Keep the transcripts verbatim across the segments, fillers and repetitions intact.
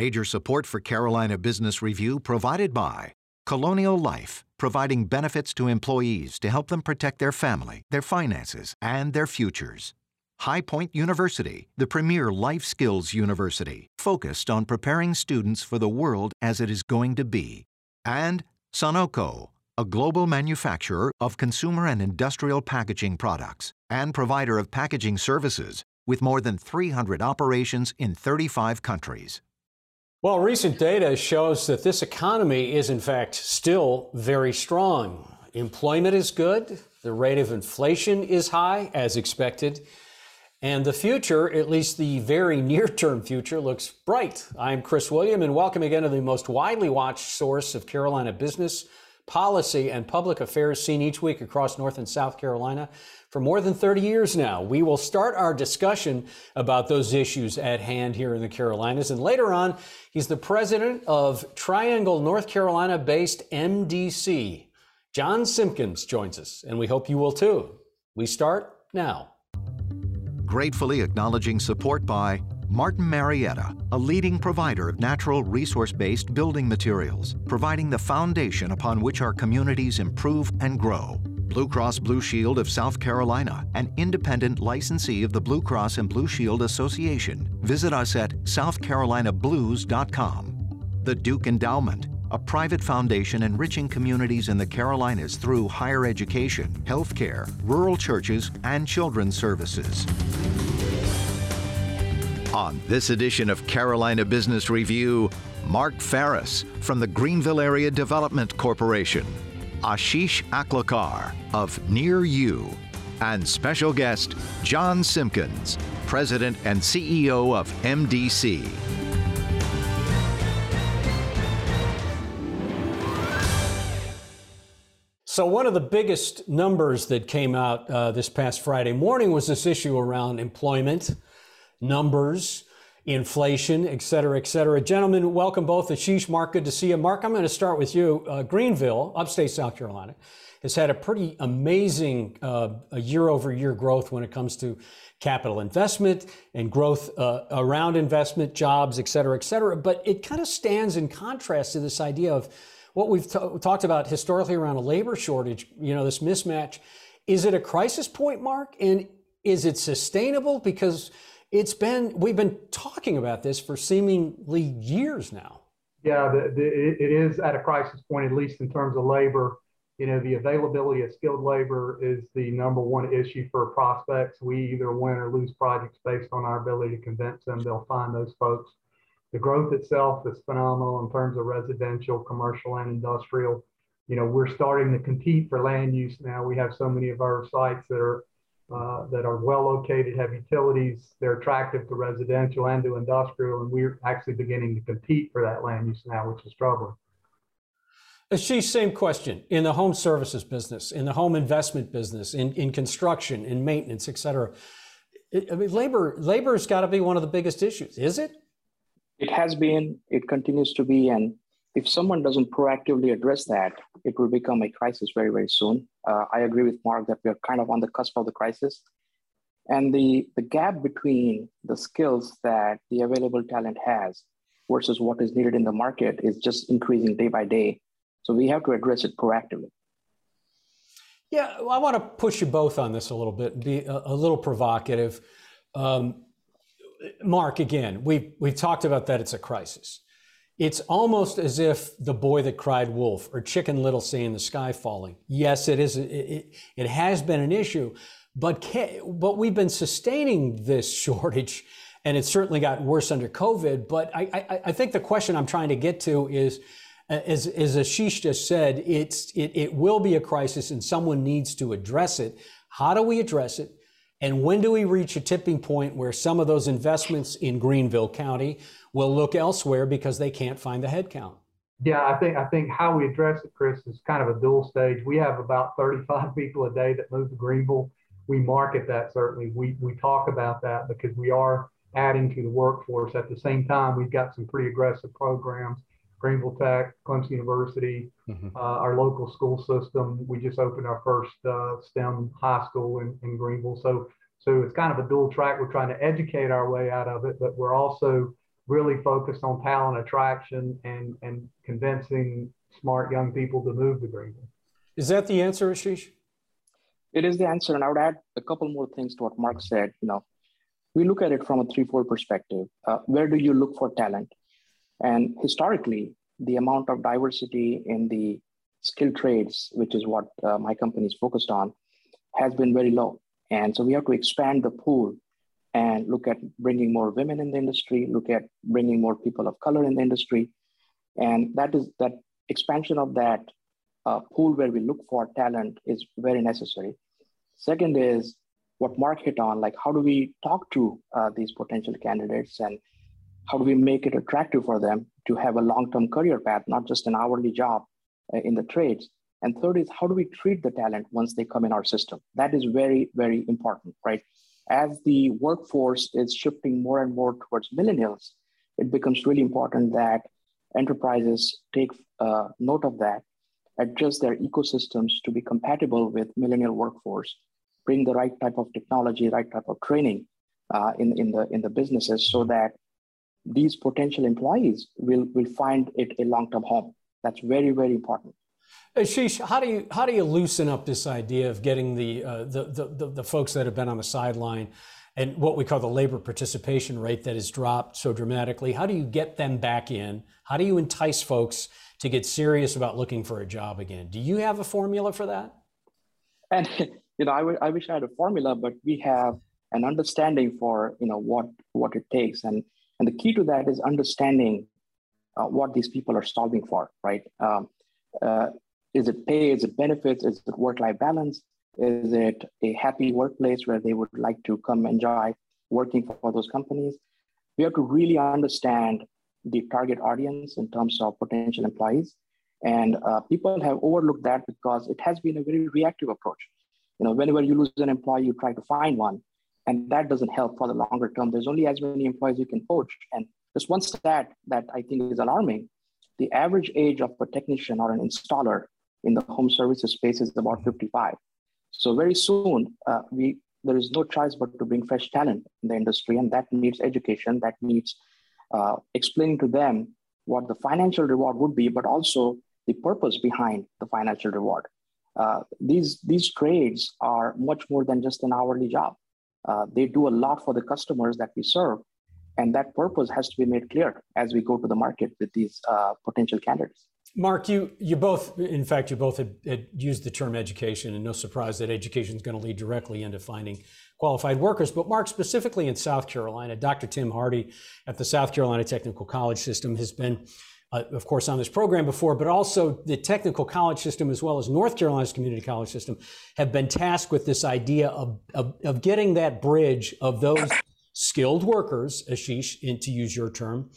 Major support for Carolina Business Review provided by Colonial Life, providing benefits to employees to help them protect their family, their finances, and their futures. High Point University, the premier life skills university, focused on preparing students for the world as it is going to be. And Sonoco, a global manufacturer of consumer and industrial packaging products and provider of packaging services with more than three hundred operations in thirty-five countries. Well, recent data shows that this economy is, in fact, still very strong. Employment is good, the rate of inflation is high, as expected, and the future, at least the very near-term future, looks bright. I'm Chris William, and welcome again to the most widely watched source of Carolina business, policy, and public affairs seen each week across North and South Carolina for more than thirty years now. We will start our discussion about those issues at hand here in the Carolinas. And later on, he's the president of Triangle, North Carolina-based M D C. John Simpkins joins us, and we hope you will too. We start now. Gratefully acknowledging support by Martin Marietta, a leading provider of natural resource-based building materials, providing the foundation upon which our communities improve and grow. Blue Cross Blue Shield of South Carolina, an independent licensee of the Blue Cross and Blue Shield Association. Visit us at south carolina blues dot com. The Duke Endowment, a private foundation enriching communities in the Carolinas through higher education, healthcare, rural churches, and children's services. On this edition of Carolina Business Review, Mark Farris from the Greenville Area Development Corporation, Ashish Aklakar of Near You, and special guest John Simpkins, President and C E O of M D C. So one of the biggest numbers that came out uh, this past Friday morning was this issue around employment, numbers, inflation, et cetera, et cetera. Gentlemen, welcome both. Ashish, Mark, good to see you. Mark, I'm going to start with you. Uh, Greenville, upstate South Carolina, has had a pretty amazing uh, year-over-year growth when it comes to capital investment and growth uh, around investment, jobs, et cetera, et cetera. But it kind of stands in contrast to this idea of what we've t- talked about historically around a labor shortage, you know, this mismatch. Is it a crisis point, Mark? And is it sustainable? Because It's been, we've been talking about this for seemingly years now. Yeah, the, the, it is at a crisis point, at least in terms of labor. You know, the availability of skilled labor is the number one issue for prospects. We either win or lose projects based on our ability to convince them they'll find those folks. The growth itself is phenomenal in terms of residential, commercial, and industrial. You know, we're starting to compete for land use now. We have so many of our sites that are Uh, that are well located, have utilities, they're attractive to residential and to industrial, and we're actually beginning to compete for that land use now, which is troubling. Ashish, same question. In the home services business, in the home investment business, in, in construction, in maintenance, et cetera, it, I mean, labor, labor's got to be one of the biggest issues, is it? It has been, it continues to be, and if someone doesn't proactively address that, it will become a crisis very, very soon. Uh, I agree with Mark that we are kind of on the cusp of the crisis. And the, the gap between the skills that the available talent has versus what is needed in the market is just increasing day by day. So we have to address it proactively. Yeah, well, I want to push you both on this a little bit and be a, a little provocative. Um, Mark, again, we've, we've talked about that it's a crisis. It's almost as if The Boy That Cried Wolf or Chicken Little seeing the sky falling. Yes, it is. It, it, it has been an issue, but can, but we've been sustaining this shortage, and it certainly got worse under COVID. But I, I, I think the question I'm trying to get to is, as, as Ashish just said, it's it, it will be a crisis, and someone needs to address it. How do we address it? And when do we reach a tipping point where some of those investments in Greenville County will look elsewhere because they can't find the headcount? Yeah, I think I think how we address it, Chris, is kind of a dual stage. We have about thirty-five people a day that move to Greenville. We market that, certainly. We we talk about that because we are adding to the workforce. At the same time, we've got some pretty aggressive programs. Greenville Tech, Clemson University, mm-hmm. uh, our local school system. We just opened our first uh, STEM high school in, in Greenville. So so it's kind of a dual track. We're trying to educate our way out of it, but we're also really focused on talent attraction and, and convincing smart young people to move to Greenville. Is that the answer, Ashish? It is the answer. And I would add a couple more things to what Mark said. You know, we look at it from a three-four perspective. Uh, where do you look for talent? And historically, the amount of diversity in the skilled trades, which is what uh, my company is focused on, has been very low. And so we have to expand the pool and look at bringing more women in the industry, look at bringing more people of color in the industry. And that is that expansion of that uh, pool where we look for talent is very necessary. Second is what Mark hit on, like how do we talk to uh, these potential candidates and how do we make it attractive for them to have a long-term career path, not just an hourly job uh, in the trades. And third is how do we treat the talent once they come in our system? That is very, very important, right? As the workforce is shifting more and more towards millennials, it becomes really important that enterprises take uh, note of that, adjust their ecosystems to be compatible with millennial workforce, bring the right type of technology, right type of training uh, in, in, the, in the businesses so that these potential employees will, will find it a long-term home. That's very, very important. Ashish, how do you how do you loosen up this idea of getting the, uh, the the the folks that have been on the sideline and what we call the labor participation rate that has dropped so dramatically? How do you get them back in? How do you entice folks to get serious about looking for a job again? Do you have a formula for that? And you know, I, w- I wish I had a formula, but we have an understanding for you know what what it takes, and and the key to that is understanding uh, what these people are solving for, right? Um, uh, Is it pay? Is it benefits? Is it work-life balance? Is it a happy workplace where they would like to come enjoy working for those companies? We have to really understand the target audience in terms of potential employees. And uh, people have overlooked that because it has been a very reactive approach. You know, whenever you lose an employee, you try to find one, and that doesn't help for the longer term. There's only as many employees you can poach. And just one stat that I think is alarming, the average age of a technician or an installer in the home services space is about fifty-five. So very soon, uh, we there is no choice but to bring fresh talent in the industry, and that needs education, that needs uh, explaining to them what the financial reward would be, but also the purpose behind the financial reward. Uh, these, these trades are much more than just an hourly job. Uh, they do a lot for the customers that we serve, and that purpose has to be made clear as we go to the market with these uh, potential candidates. Mark, you you both, in fact, you both had, had used the term education, and no surprise that education is going to lead directly into finding qualified workers. But Mark, specifically in South Carolina, Doctor Tim Hardy at the South Carolina Technical College System has been, uh, of course, on this program before, but also the technical college system as well as North Carolina's community college system have been tasked with this idea of, of, of getting that bridge of those skilled workers, Ashish, and to use your term,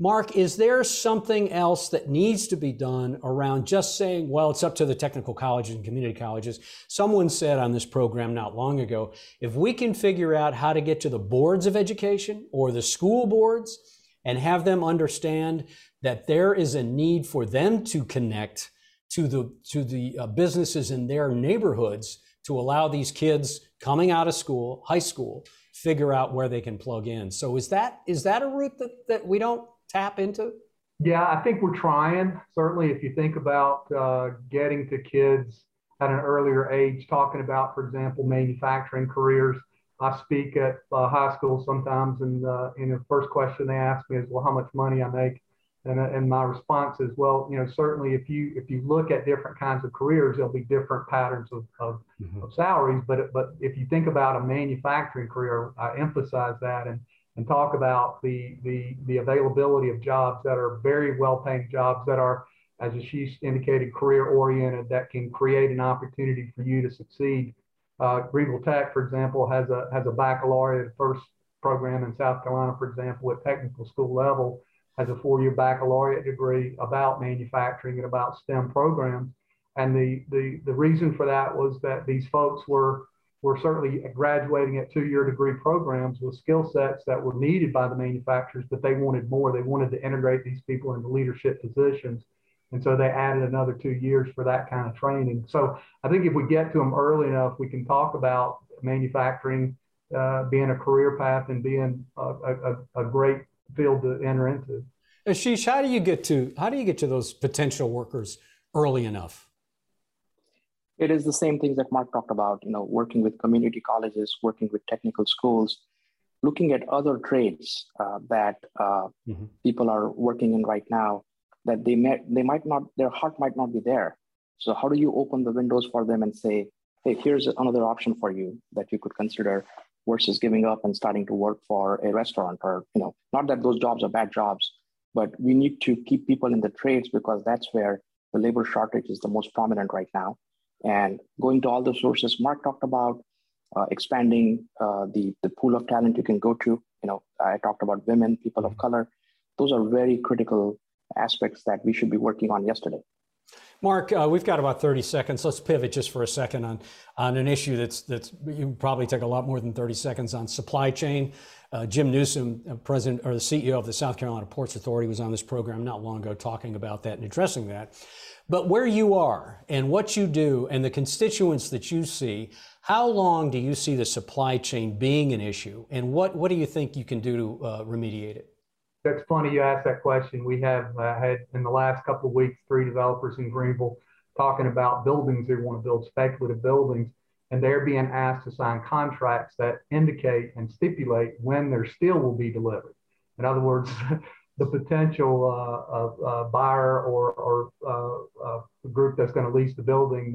Mark, is there something else that needs to be done around just saying, well, it's up to the technical colleges and community colleges? Someone said on this program not long ago, if we can figure out how to get to the boards of education or the school boards and have them understand that there is a need for them to connect to the, to the uh, businesses in their neighborhoods to allow these kids coming out of school, high school, figure out where they can plug in. So is that is that a route that, that we don't tap into? Yeah, I think we're trying. Certainly, if you think about uh, getting to kids at an earlier age, talking about, for example, manufacturing careers. I speak at uh, high school sometimes, and uh, you know, first question they ask me is, "Well, how much money I make?" And and my response is, "Well, you know, certainly if you if you look at different kinds of careers, there'll be different patterns of of, mm-hmm. of salaries. But but if you think about a manufacturing career, I emphasize that and." and talk about the, the, the availability of jobs that are very well-paying jobs that are, as Ashish indicated, career-oriented, that can create an opportunity for you to succeed. Uh, Greenville Tech, for example, has a, has a baccalaureate first program in South Carolina, for example, at technical school level, has a four-year baccalaureate degree about manufacturing and about STEM programs. And the, the, the reason for that was that these folks were We're certainly graduating at two-year degree programs with skill sets that were needed by the manufacturers, but they wanted more. They wanted to integrate these people into leadership positions. And so they added another two years for that kind of training. So I think if we get to them early enough, we can talk about manufacturing uh, being a career path and being a, a, a great field to enter into. Ashish, how do you get to how do you get to those potential workers early enough? It is the same things that Mark talked about, you know, working with community colleges, working with technical schools, looking at other trades uh, that uh, mm-hmm. people are working in right now that they may, they might not, their heart might not be there. So how do you open the windows for them and say, hey, here's another option for you that you could consider versus giving up and starting to work for a restaurant or, you know, not that those jobs are bad jobs, but we need to keep people in the trades because that's where the labor shortage is the most prominent right now. And going to all the sources Mark talked about, uh, expanding uh, the, the pool of talent you can go to. You know, I talked about women, people of color. Those are very critical aspects that we should be working on yesterday. Mark, uh, we've got about thirty seconds. Let's pivot just for a second on, on an issue that's, that's you probably take a lot more than thirty seconds on, supply chain. Uh, Jim Newsom, uh, president or the C E O of the South Carolina Ports Authority, was on this program not long ago talking about that and addressing that. But where you are and what you do and the constituents that you see, how long do you see the supply chain being an issue? And what, what do you think you can do to uh, remediate it? That's funny you asked that question. We have uh, had in the last couple of weeks, three developers in Greenville talking about buildings they want to build, speculative buildings, and they're being asked to sign contracts that indicate and stipulate when their steel will be delivered. In other words, the potential uh, of, uh, buyer or, or uh, uh, group that's going to lease the building,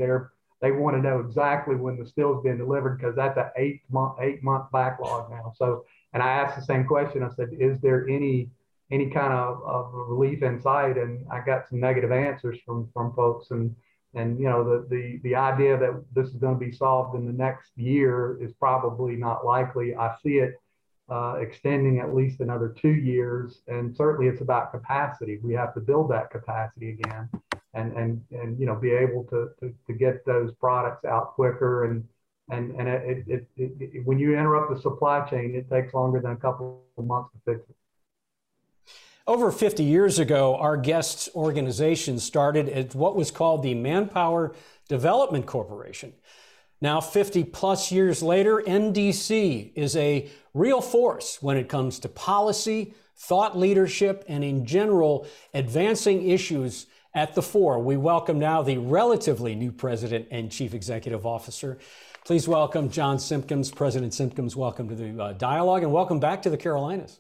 they want to know exactly when the steel's been delivered because that's an eight month, eight month backlog now. So, and I asked the same question. I said, is there any any kind of, of relief in sight? And I got some negative answers from, from folks. And, and you know, the, the, the idea that this is going to be solved in the next year is probably not likely. I see it uh, extending at least another two years. And certainly it's about capacity. We have to build that capacity again and, and, and you know, be able to, to, to get those products out quicker. And, and, and it, it, it, it, when you interrupt the supply chain, it takes longer than a couple of months to fix it. Over fifty years ago, our guest's organization started at what was called the Manpower Development Corporation. Now, fifty plus years later, M D C is a real force when it comes to policy, thought leadership, and in general, advancing issues at the fore. We welcome now the relatively new president and chief executive officer. Please welcome John Simpkins. President Simpkins, welcome to the uh, dialogue and welcome back to the Carolinas.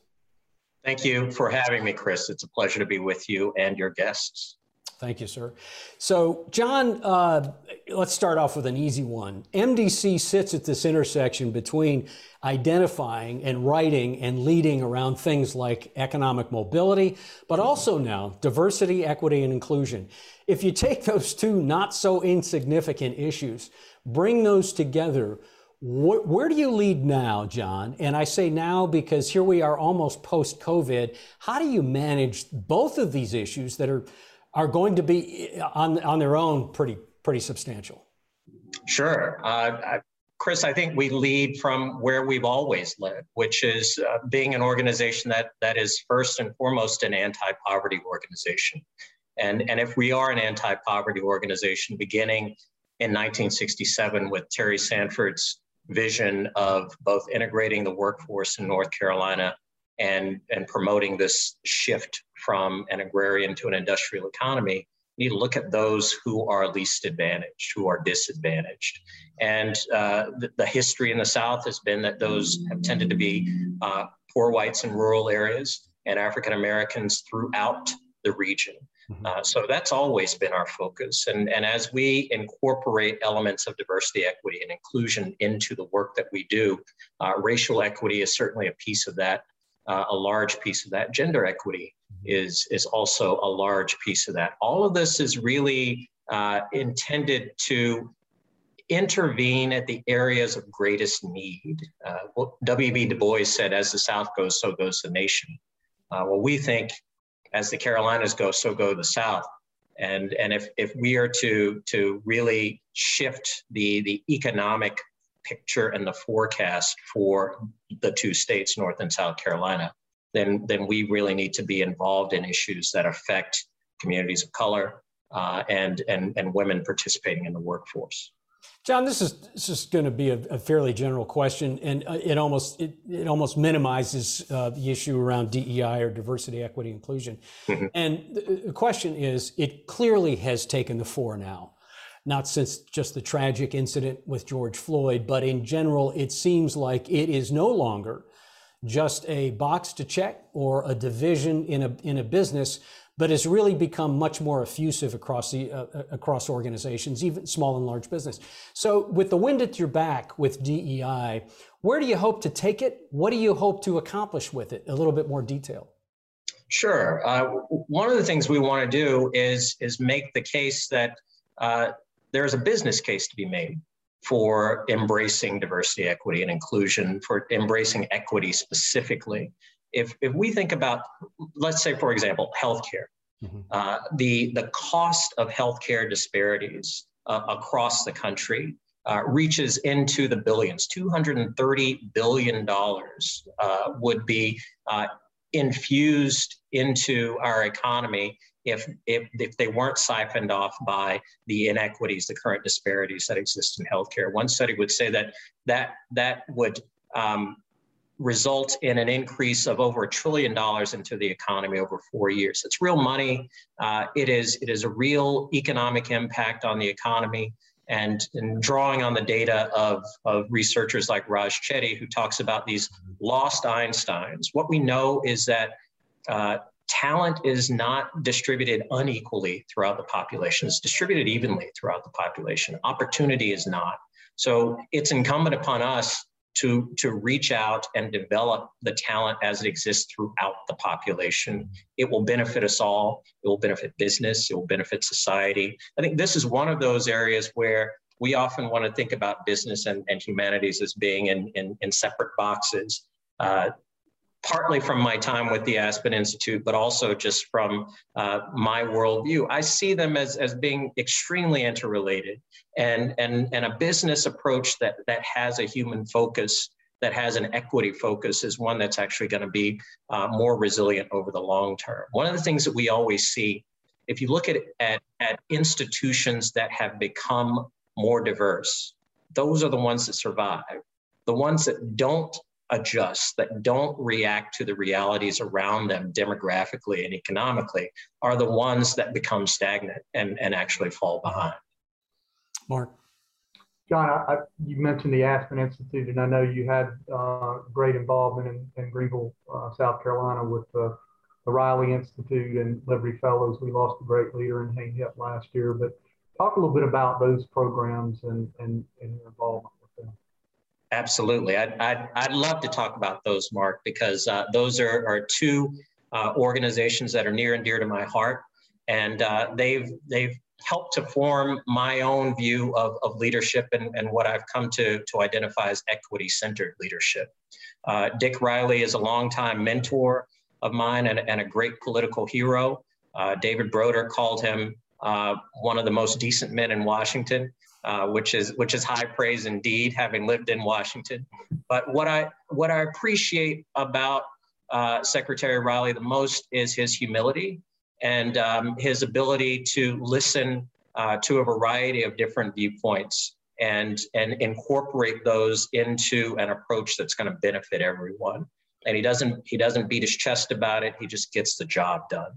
Thank you for having me, Chris. It's a pleasure to be with you and your guests. Thank you, sir. So, John, uh, let's start off with an easy one. M D C sits at this intersection between identifying and writing and leading around things like economic mobility, but also now diversity, equity, and inclusion. If you take those two not so insignificant issues, bring those together, where do you lead now, John? And I say now because here we are almost post-COVID. How do you manage both of these issues that are, are going to be on, on their own pretty, pretty substantial? Sure. Uh, Chris, I think we lead from where we've always led, which is uh, being an organization that, that is first and foremost an anti-poverty organization. And, and if we are an anti-poverty organization, beginning in nineteen sixty-seven with Terry Sanford's vision of both integrating the workforce in North Carolina and, and promoting this shift from an agrarian to an industrial economy, we need to look at those who are least advantaged, who are disadvantaged. And uh, the, the history in the South has been that those have tended to be uh, poor whites in rural areas and African Americans throughout the region. Uh, so that's always been our focus. And, and as we incorporate elements of diversity, equity, and inclusion into the work that we do, uh, racial equity is certainly a piece of that, uh, a large piece of that. Gender equity is, is also a large piece of that. All of this is really uh, intended to intervene at the areas of greatest need. Uh, well, W B Du Bois said, as the South goes, so goes the nation. Uh, well, we think as the Carolinas go, so go the South. And, and if, if we are to, to really shift the, the economic picture and the forecast for the two states, North and South Carolina, then, then we really need to be involved in issues that affect communities of color uh, and, and, and women participating in the workforce. John, this is this is going to be a, a fairly general question, and it almost it, it almost minimizes uh, the issue around D E I or diversity, equity, inclusion. Mm-hmm. And the question is, it clearly has taken the fore now, not since just the tragic incident with George Floyd, but in general, it seems like it is no longer just a box to check or a division in a in a business, but it's really become much more effusive across the uh, across organizations, even small and large business. So with the wind at your back with D E I, where do you hope to take it? What do you hope to accomplish with it? A little bit more detail. Sure. Uh, one of the things we want to do is, is make the case that uh, there's a business case to be made for embracing diversity, equity, and inclusion, for embracing equity specifically. If, if we think about, let's say, for example, healthcare, mm-hmm. uh, the, the cost of healthcare disparities uh, across the country uh, reaches into the billions. two hundred thirty billion dollars uh, would be uh, infused into our economy if, if, if they weren't siphoned off by the inequities, the current disparities that exist in healthcare. One study would say that that, that would um, result in an increase of over a trillion dollars into the economy over four years. It's real money. Uh, it is it is a real economic impact on the economy. And, and drawing on the data of, of researchers like Raj Chetty, who talks about these lost Einsteins, what we know is that uh, talent is not distributed unequally throughout the population. It's distributed evenly throughout the population. Opportunity is not. So it's incumbent upon us to, to reach out and develop the talent as it exists throughout the population. It will benefit us all. It will benefit business. It will benefit society. I think this is one of those areas where we often want to think about business and, and humanities as being in, in, in separate boxes, uh, partly from my time with the Aspen Institute, but also just from uh, my worldview. I see them as, as being extremely interrelated. And, and, and a business approach that, that has a human focus, that has an equity focus, is one that's actually going to be uh, more resilient over the long term. One of the things that we always see, if you look at, at, at institutions that have become more diverse, those are the ones that survive. The ones that don't adjust, that don't react to the realities around them demographically and economically, are the ones that become stagnant and, and actually fall behind. Mark. John, I, I, you mentioned the Aspen Institute, and I know you had uh, great involvement in, in Greenville, uh, South Carolina, with uh, the Riley Institute and Liberty Fellows. We lost a great leader in Hayne Hipp last year, but talk a little bit about those programs and, and, and your involvement. Absolutely. I'd, I'd, I'd love to talk about those, Mark, because uh, those are, are two uh, organizations that are near and dear to my heart. And uh, they've, they've helped to form my own view of, of leadership and, and what I've come to, to identify as equity-centered leadership. Uh, Dick Riley is a longtime mentor of mine and, and a great political hero. Uh, David Broder called him uh, one of the most decent men in Washington. Uh, which is which is high praise indeed, having lived in Washington. But what I what I appreciate about uh, Secretary Riley the most is his humility and um, his ability to listen uh, to a variety of different viewpoints and and incorporate those into an approach that's going to benefit everyone. And he doesn't he doesn't beat his chest about it. He just gets the job done.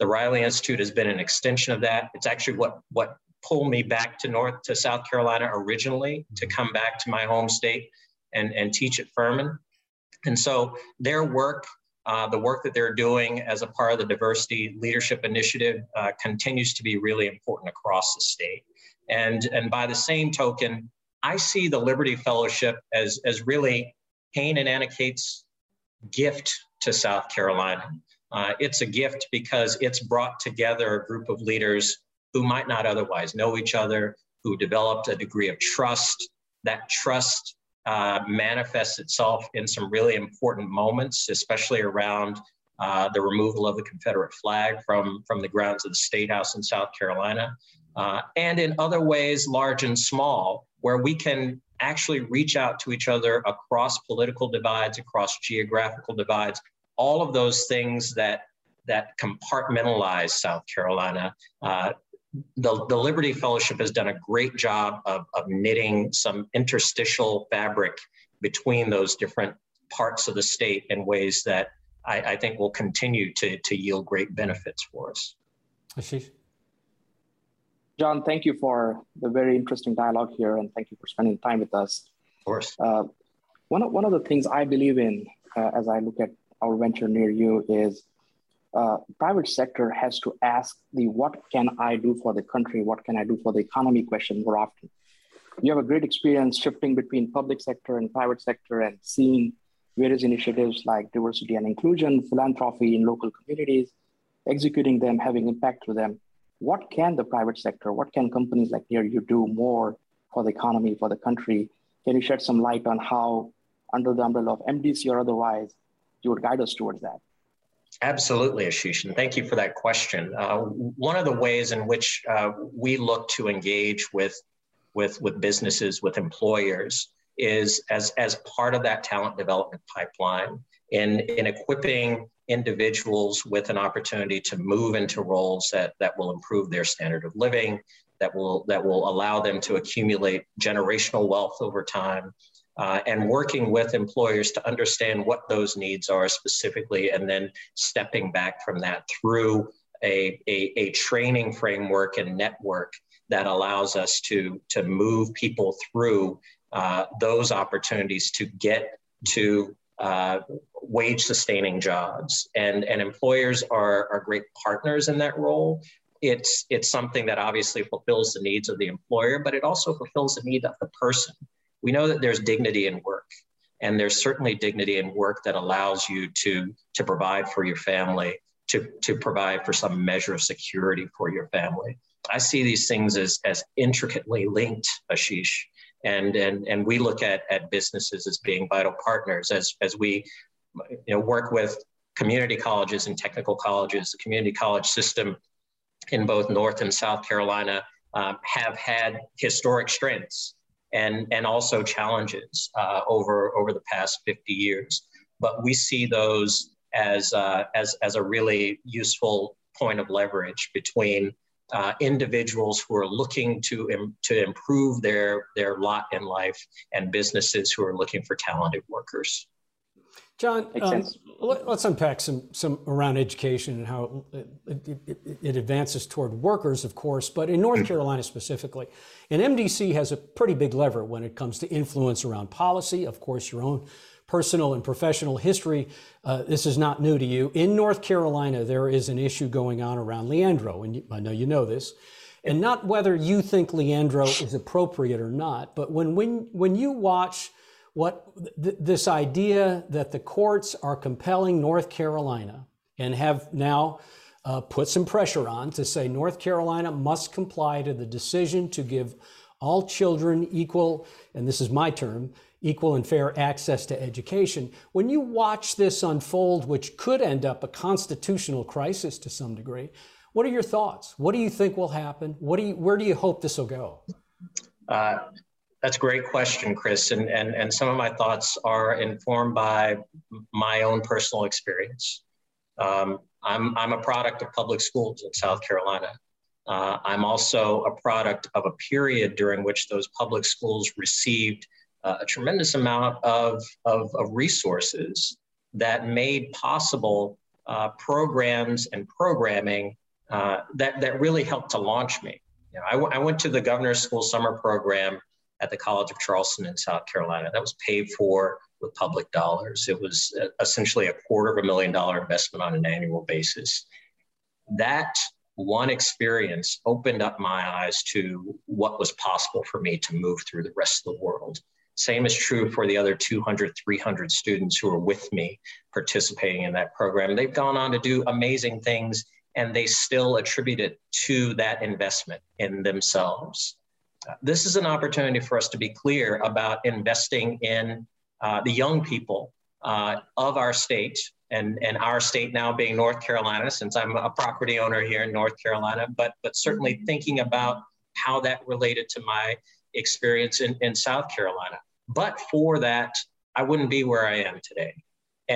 The Riley Institute has been an extension of that. It's actually what what. pull me back to North to South Carolina originally, to come back to my home state and, and teach at Furman. And so their work, uh, the work that they're doing as a part of the Diversity Leadership Initiative uh, continues to be really important across the state. And, and by the same token, I see the Liberty Fellowship as, as really Hayne and Anna Cate's gift to South Carolina. Uh, it's a gift because it's brought together a group of leaders who might not otherwise know each other, who developed a degree of trust. That trust uh, manifests itself in some really important moments, especially around uh, the removal of the Confederate flag from, from the grounds of the State House in South Carolina, uh, and in other ways, large and small, where we can actually reach out to each other across political divides, across geographical divides, all of those things that, that compartmentalize South Carolina, uh, the, the Liberty Fellowship has done a great job of, of knitting some interstitial fabric between those different parts of the state in ways that I, I think will continue to, to yield great benefits for us. Ashish. John, thank you for the very interesting dialogue here, and thank you for spending time with us. Of course. Uh, one, of, one of the things I believe in uh, as I look at our venture Near You is uh, private sector has to ask the what can I do for the country, what can I do for the economy question more often. You have a great experience shifting between public sector and private sector and seeing various initiatives like diversity and inclusion, philanthropy in local communities, executing them, having impact through them. What can the private sector, what can companies like Near You do more for the economy, for the country? Can you shed some light on how, under the umbrella of M D C or otherwise, you would guide us towards that? Absolutely, Ashish, and thank you for that question. Uh, one of the ways in which uh, we look to engage with, with, with businesses, with employers, is as, as part of that talent development pipeline in, in equipping individuals with an opportunity to move into roles that, that will improve their standard of living, that will, that will allow them to accumulate generational wealth over time, uh, and working with employers to understand what those needs are specifically, and then stepping back from that through a, a, a training framework and network that allows us to, to move people through uh, those opportunities to get to Uh, wage-sustaining jobs, and and employers are are great partners in that role. It's it's something that obviously fulfills the needs of the employer, but it also fulfills the need of the person. We know that there's dignity in work, and there's certainly dignity in work that allows you to to provide for your family, to to provide for some measure of security for your family. I see these things as as intricately linked, Ashish. And, and, and we look at, at businesses as being vital partners as, as we you know, work with community colleges and technical colleges. The community college system in both North and South Carolina um, have had historic strengths and, and also challenges uh, over, over the past fifty years. But we see those as, uh, as, as a really useful point of leverage between Uh, individuals who are looking to, im to improve their, their lot in life and businesses who are looking for talented workers. John, um, let, let's unpack some, some around education and how it, it, it advances toward workers, of course, but in North Carolina specifically. And M D C has a pretty big lever when it comes to influence around policy, of course, your own personal and professional history. Uh, this is not new to you. In North Carolina, there is an issue going on around Leandro, and you, I know you know this, and not whether you think Leandro is appropriate or not, but when, when, when you watch what th this idea that the courts are compelling North Carolina and have now uh, put some pressure on to say North Carolina must comply to the decision to give all children equal, and this is my term, equal and fair access to education. When you watch this unfold, which could end up a constitutional crisis to some degree, what are your thoughts? What do you think will happen? What do you, where do you hope this will go? Uh, that's a great question, Chris. And, and, and some of my thoughts are informed by my own personal experience. Um, I'm, I'm a product of public schools in South Carolina. Uh, I'm also a product of a period during which those public schools received a tremendous amount of, of, of resources that made possible uh, programs and programming uh, that, that really helped to launch me. You know, I, w I went to the Governor's School Summer Program at the College of Charleston in South Carolina. That was paid for with public dollars. It was essentially a quarter of a million dollar investment on an annual basis. That one experience opened up my eyes to what was possible for me to move through the rest of the world. Same is true for the other two hundred, three hundred students who are with me participating in that program. They've gone on to do amazing things, and they still attribute it to that investment in themselves. Uh, this is an opportunity for us to be clear about investing in uh, the young people uh, of our state, and, and our state now being North Carolina, since I'm a property owner here in North Carolina, but, but certainly thinking about how that related to my experience in, in South Carolina. But for that, I wouldn't be where I am today.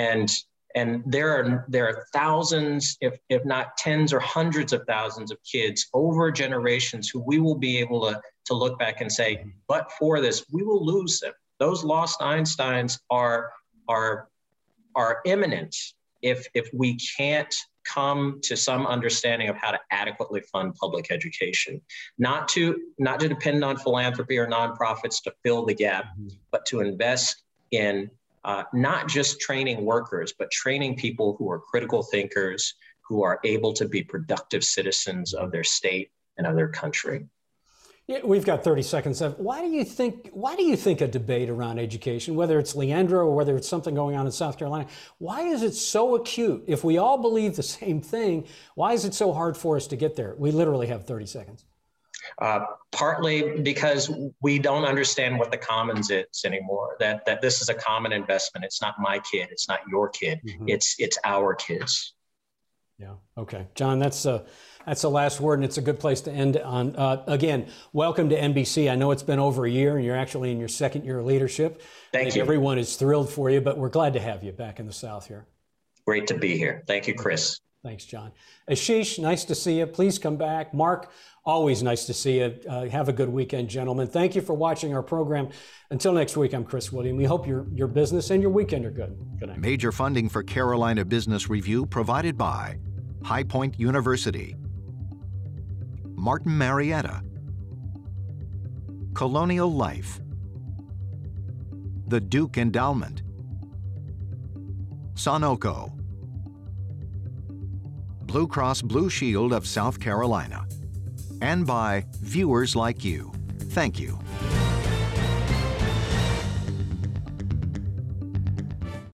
And And there are, there are thousands, if, if not tens or hundreds of thousands of kids over generations who we will be able to, to look back and say, but for this, we will lose them. Those lost Einsteins are, are, are imminent if, if we can't come to some understanding of how to adequately fund public education, not to, not to depend on philanthropy or nonprofits to fill the gap, but to invest in Uh, not just training workers, but training people who are critical thinkers, who are able to be productive citizens of their state and of their country. Yeah, we've got thirty seconds left. Why do you think, why do you think a debate around education, whether it's Leandro or whether it's something going on in South Carolina, why is it so acute? If we all believe the same thing, why is it so hard for us to get there? We literally have thirty seconds. Uh, partly because we don't understand what the commons is anymore, that, that this is a common investment. It's not my kid. It's not your kid. Mm-hmm. It's, it's our kids. Yeah. Okay. John, that's uh, that's the last word, and it's a good place to end on. Uh, again, welcome to N B C. I know it's been over a year, and you're actually in your second year of leadership. Thank you. I think everyone is thrilled for you, but we're glad to have you back in the South here. Great to be here. Thank you, Chris. Okay. Thanks, John. Ashish, nice to see you. Please come back. Mark, always nice to see you. Uh, have a good weekend, gentlemen. Thank you for watching our program. Until next week, I'm Chris William. We hope your, your business and your weekend are good. Good night. Major funding for Carolina Business Review provided by High Point University, Martin Marietta, Colonial Life, the Duke Endowment, Sonoco, Blue Cross Blue Shield of South Carolina, and by viewers like you. Thank you.